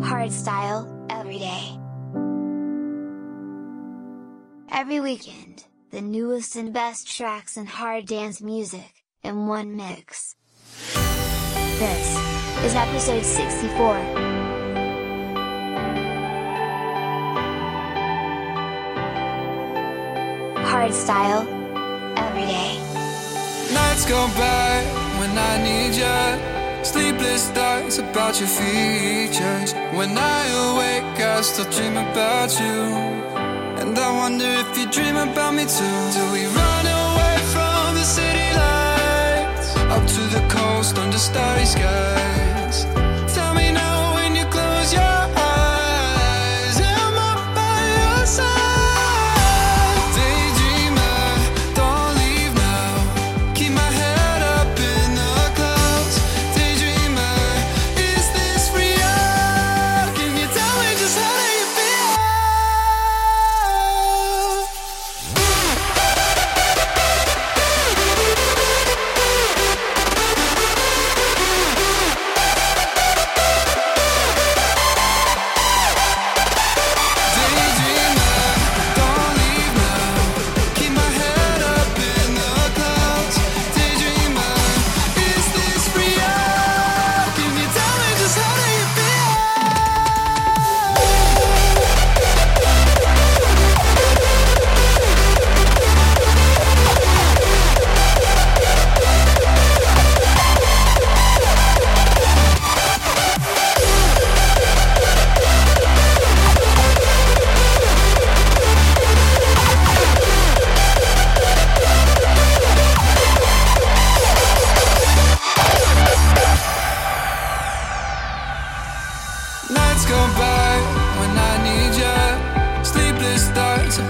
Hardstyle Everyday. Every weekend, the newest and best tracks in hard dance music, in one mix. This is episode 64. Hardstyle Everyday. Nights go by when I need you. Sleepless thoughts about your features. When I awake, I still dream about you. And I wonder if you dream about me too. Till we run away from the city lights, up to the coast under starry skies. Tell me now when you close your eyes, am I by your side?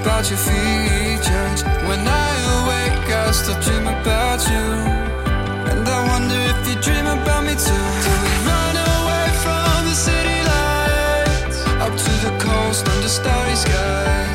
About your features. When I awake, I still dream about you. And I wonder if you dream about me too. Till we run away from the city lights, up to the coast under starry skies.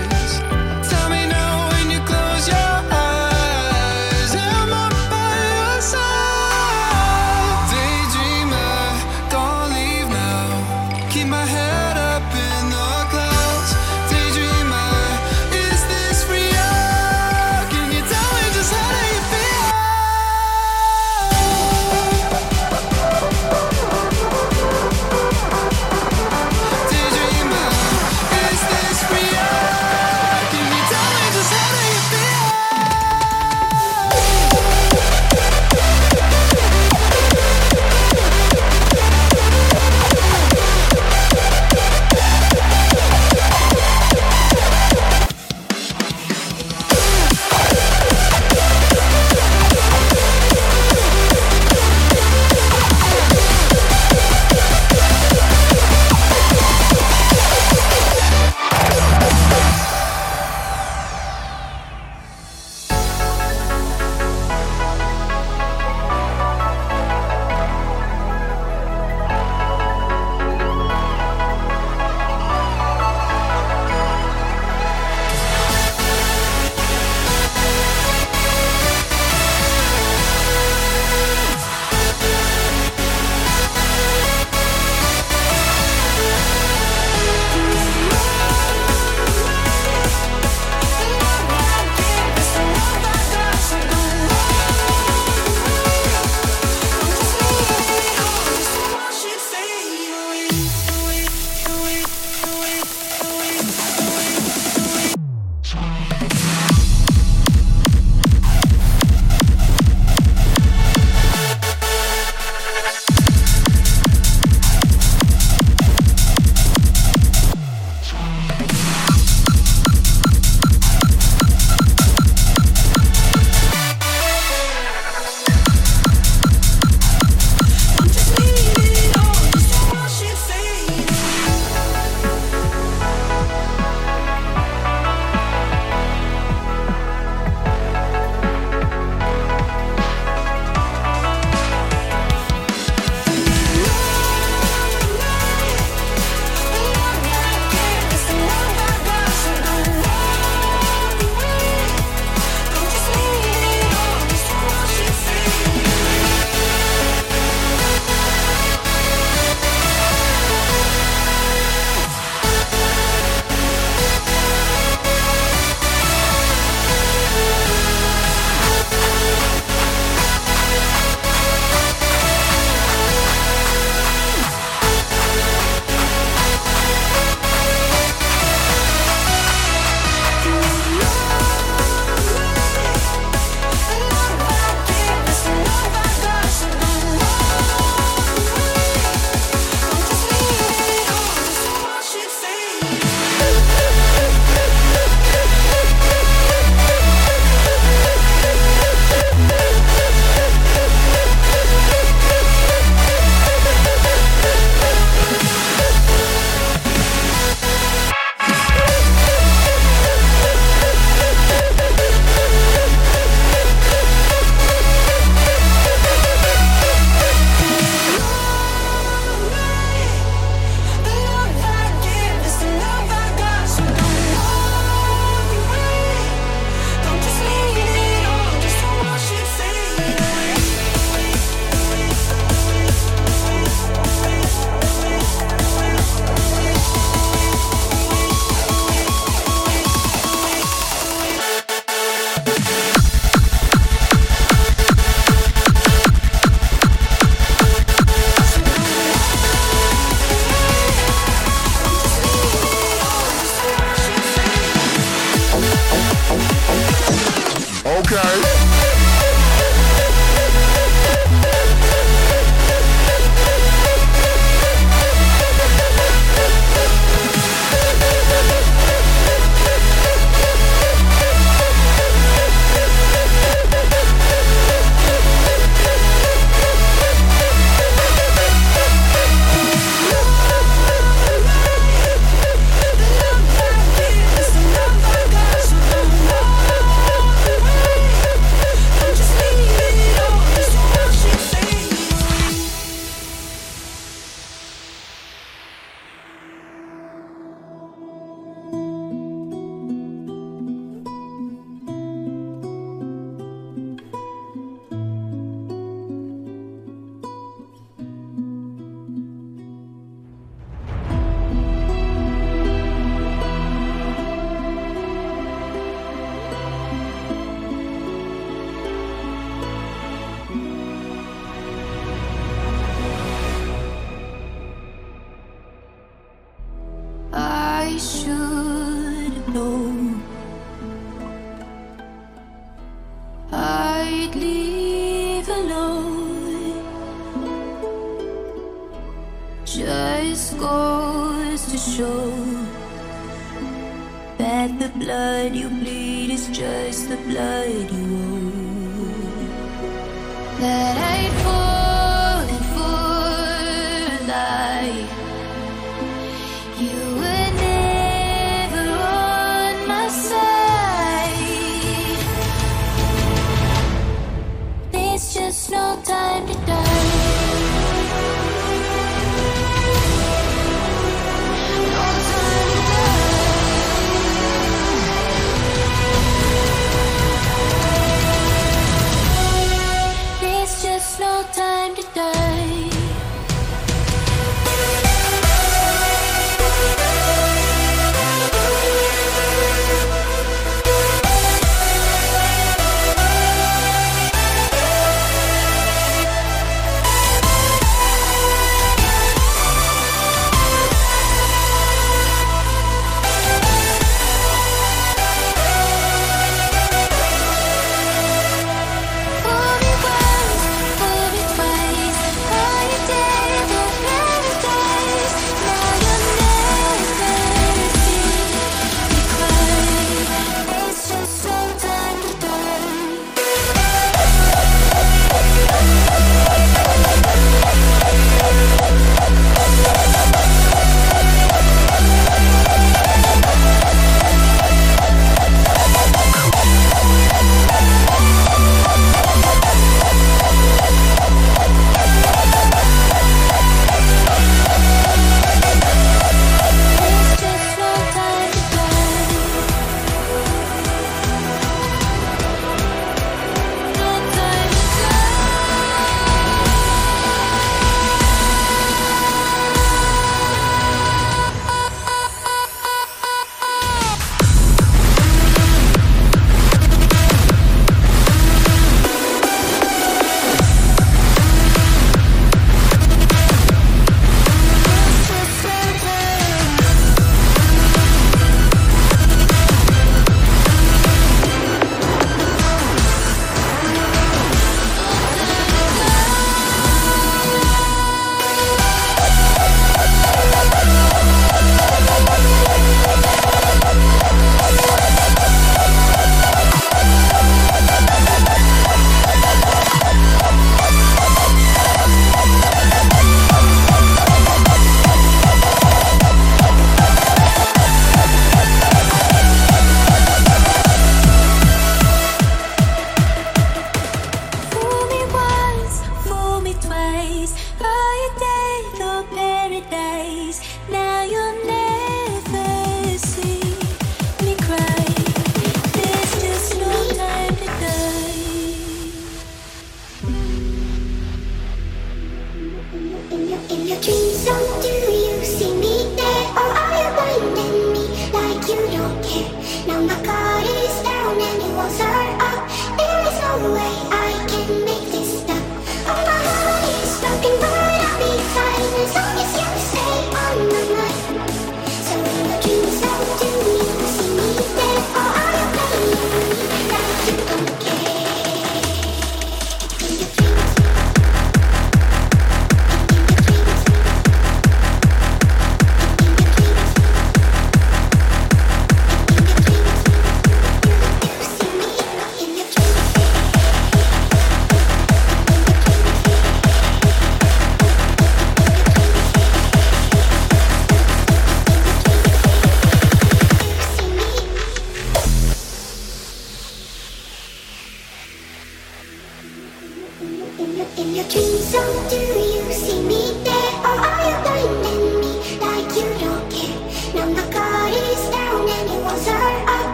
Okay. Okay.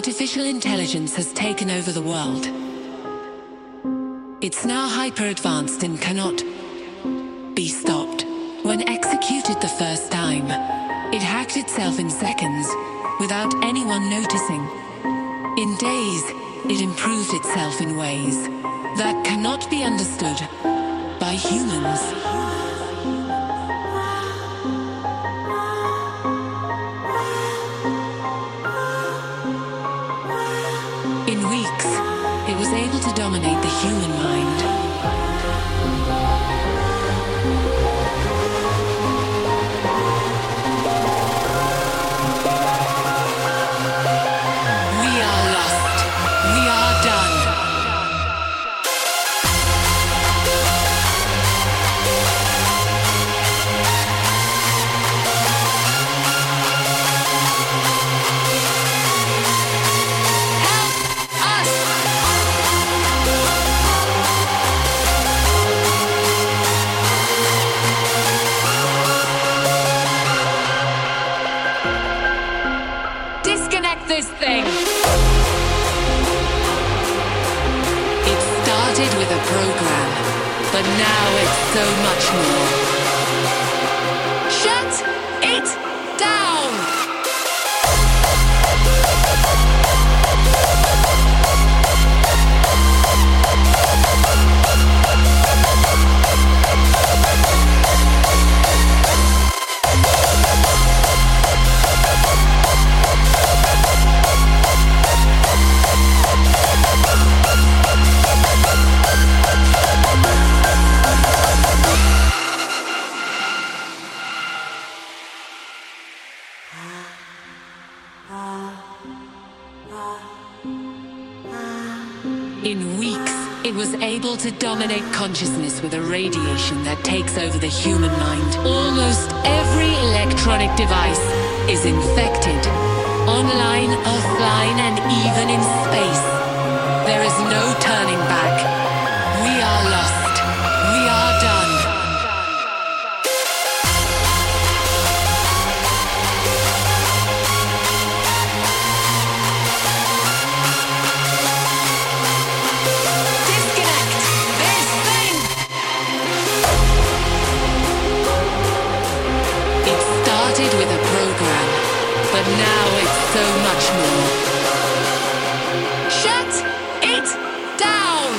Artificial intelligence has taken over the world. It's now hyper-advanced and cannot be stopped. When executed the first time, it hacked itself in seconds without anyone noticing. In days, it improved itself in ways that cannot be understood by humans. It was able to dominate the human mind. We are lost. We are done. This thing. It started with a program, but now it's so much more. Shut it down! In weeks, it was able to dominate consciousness with a radiation that takes over the human mind. Almost every electronic device is infected, online, offline, and even in space. There is no turning back. We are lost. We are done. With a program, but now it's so much more. Shut it down!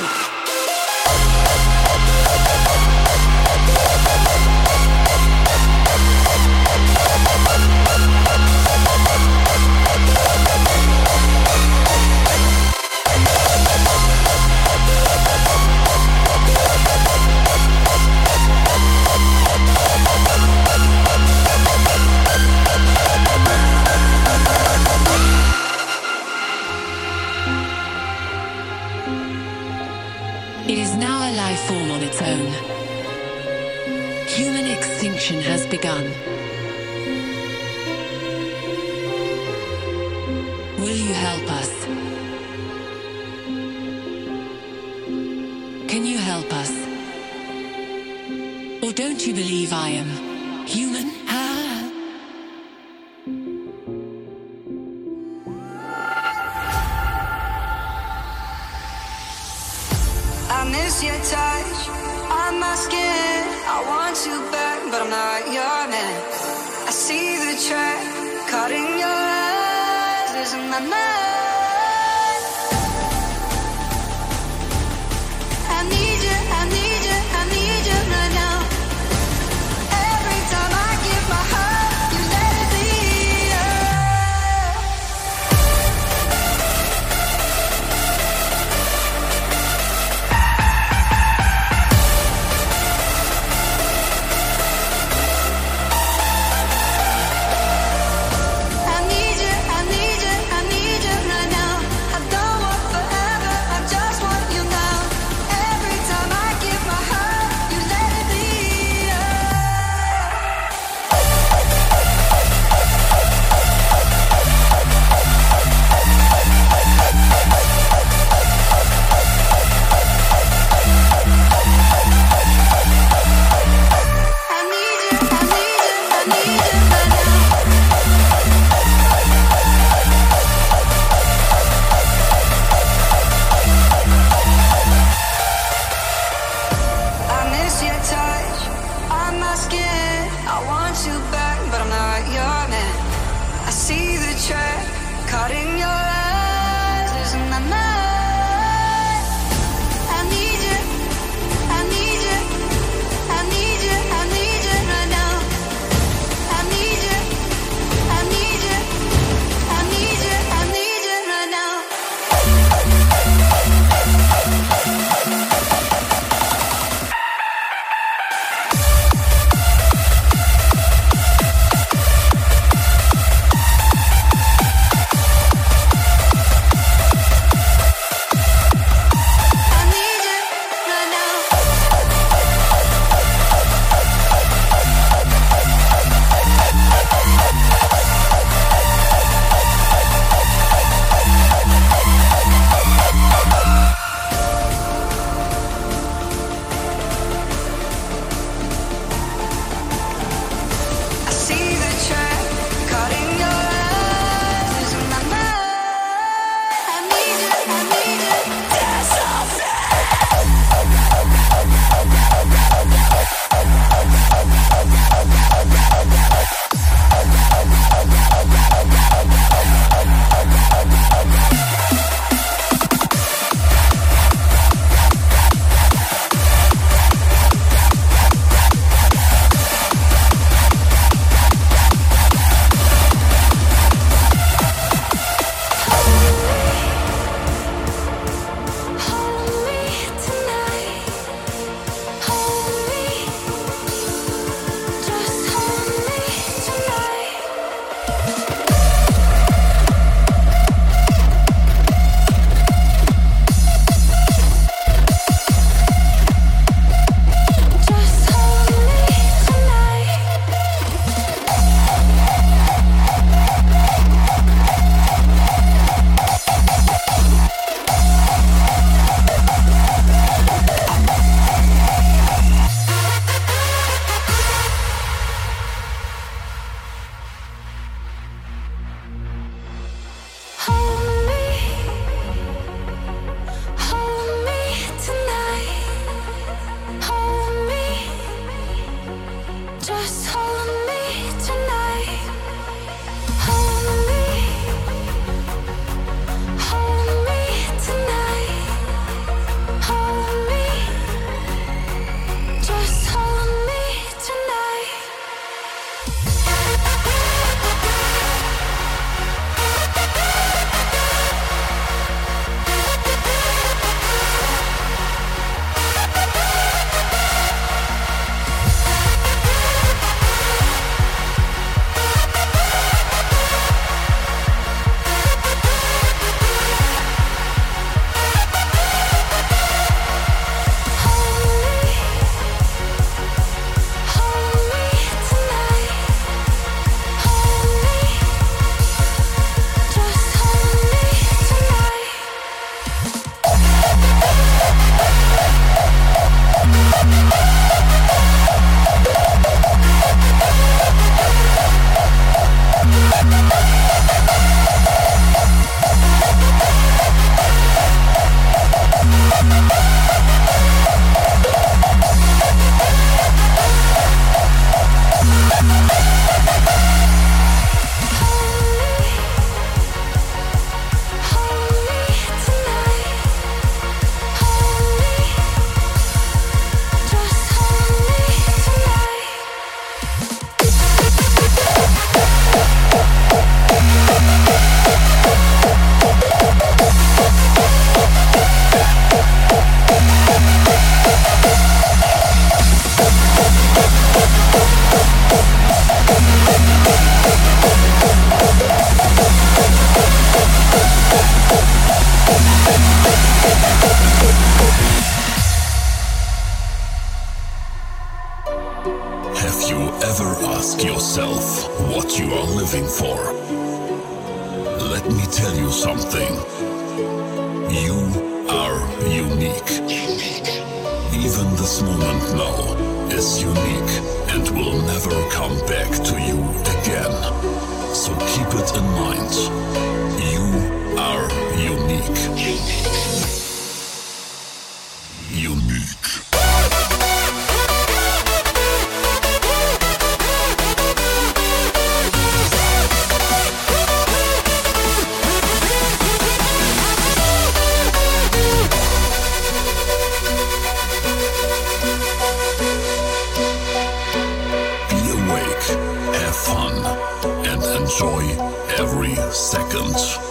It is now a life form on its own. Human extinction has begun. Will you help us? Can you help us? Or don't you believe I am human? I miss your touch on my skin. I want you back, but I'm not your man. I see the track caught in your eyes, losing my mind. I need you, I need you, I need you right now. Every time I give my heart, you let it bleed. are living for. Let me tell you something. You are unique. Even this moment now is unique and will never come back to you again. So keep it in mind. You are unique. Unique. Enjoy every second. Unique.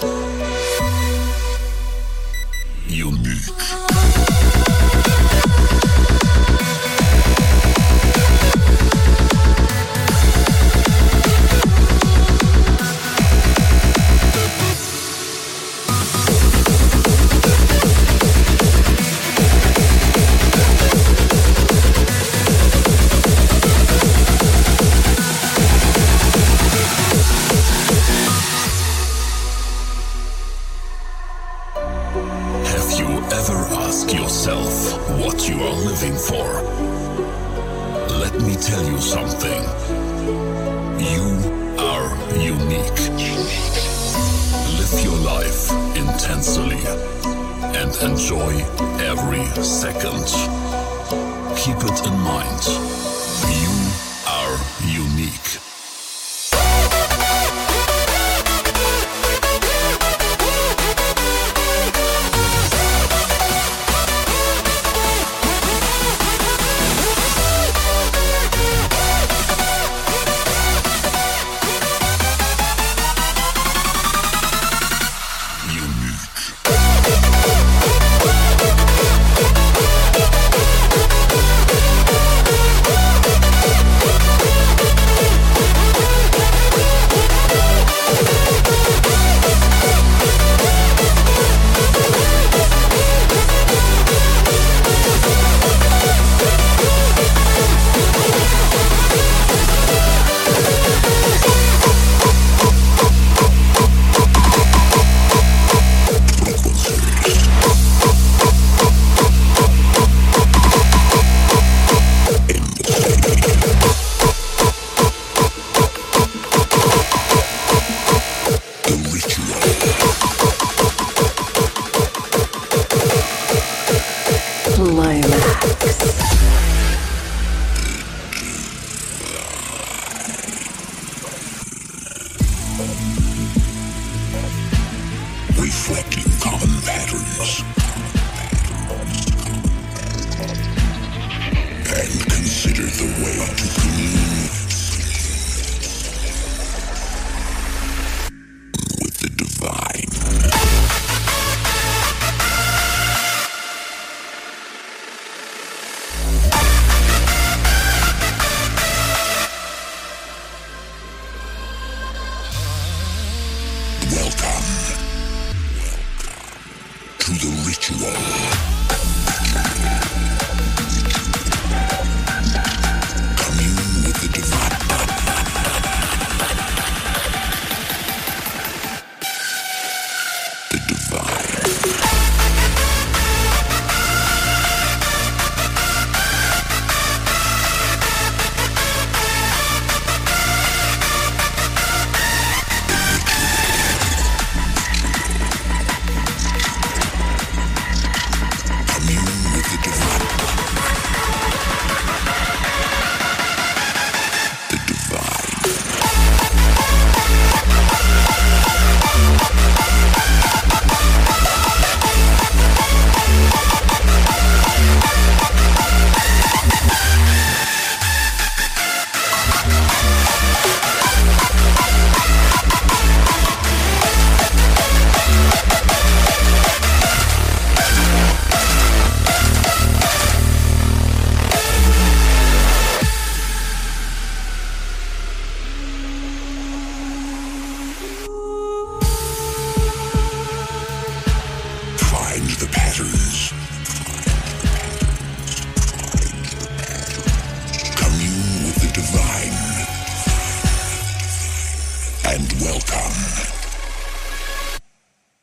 and welcome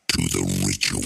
to the ritual.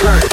TTT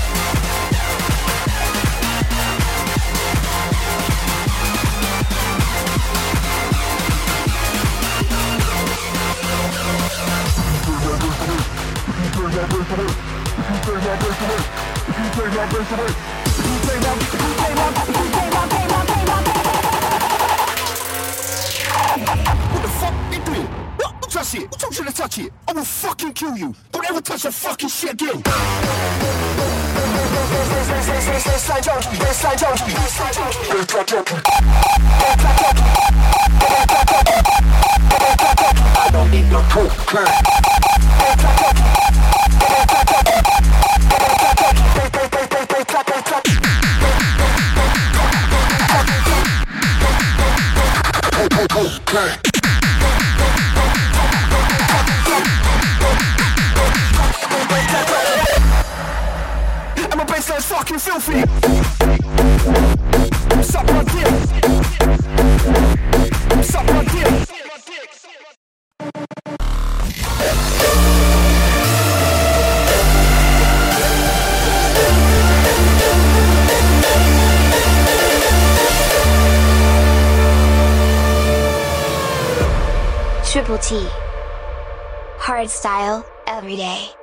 Hardstyle Everyday.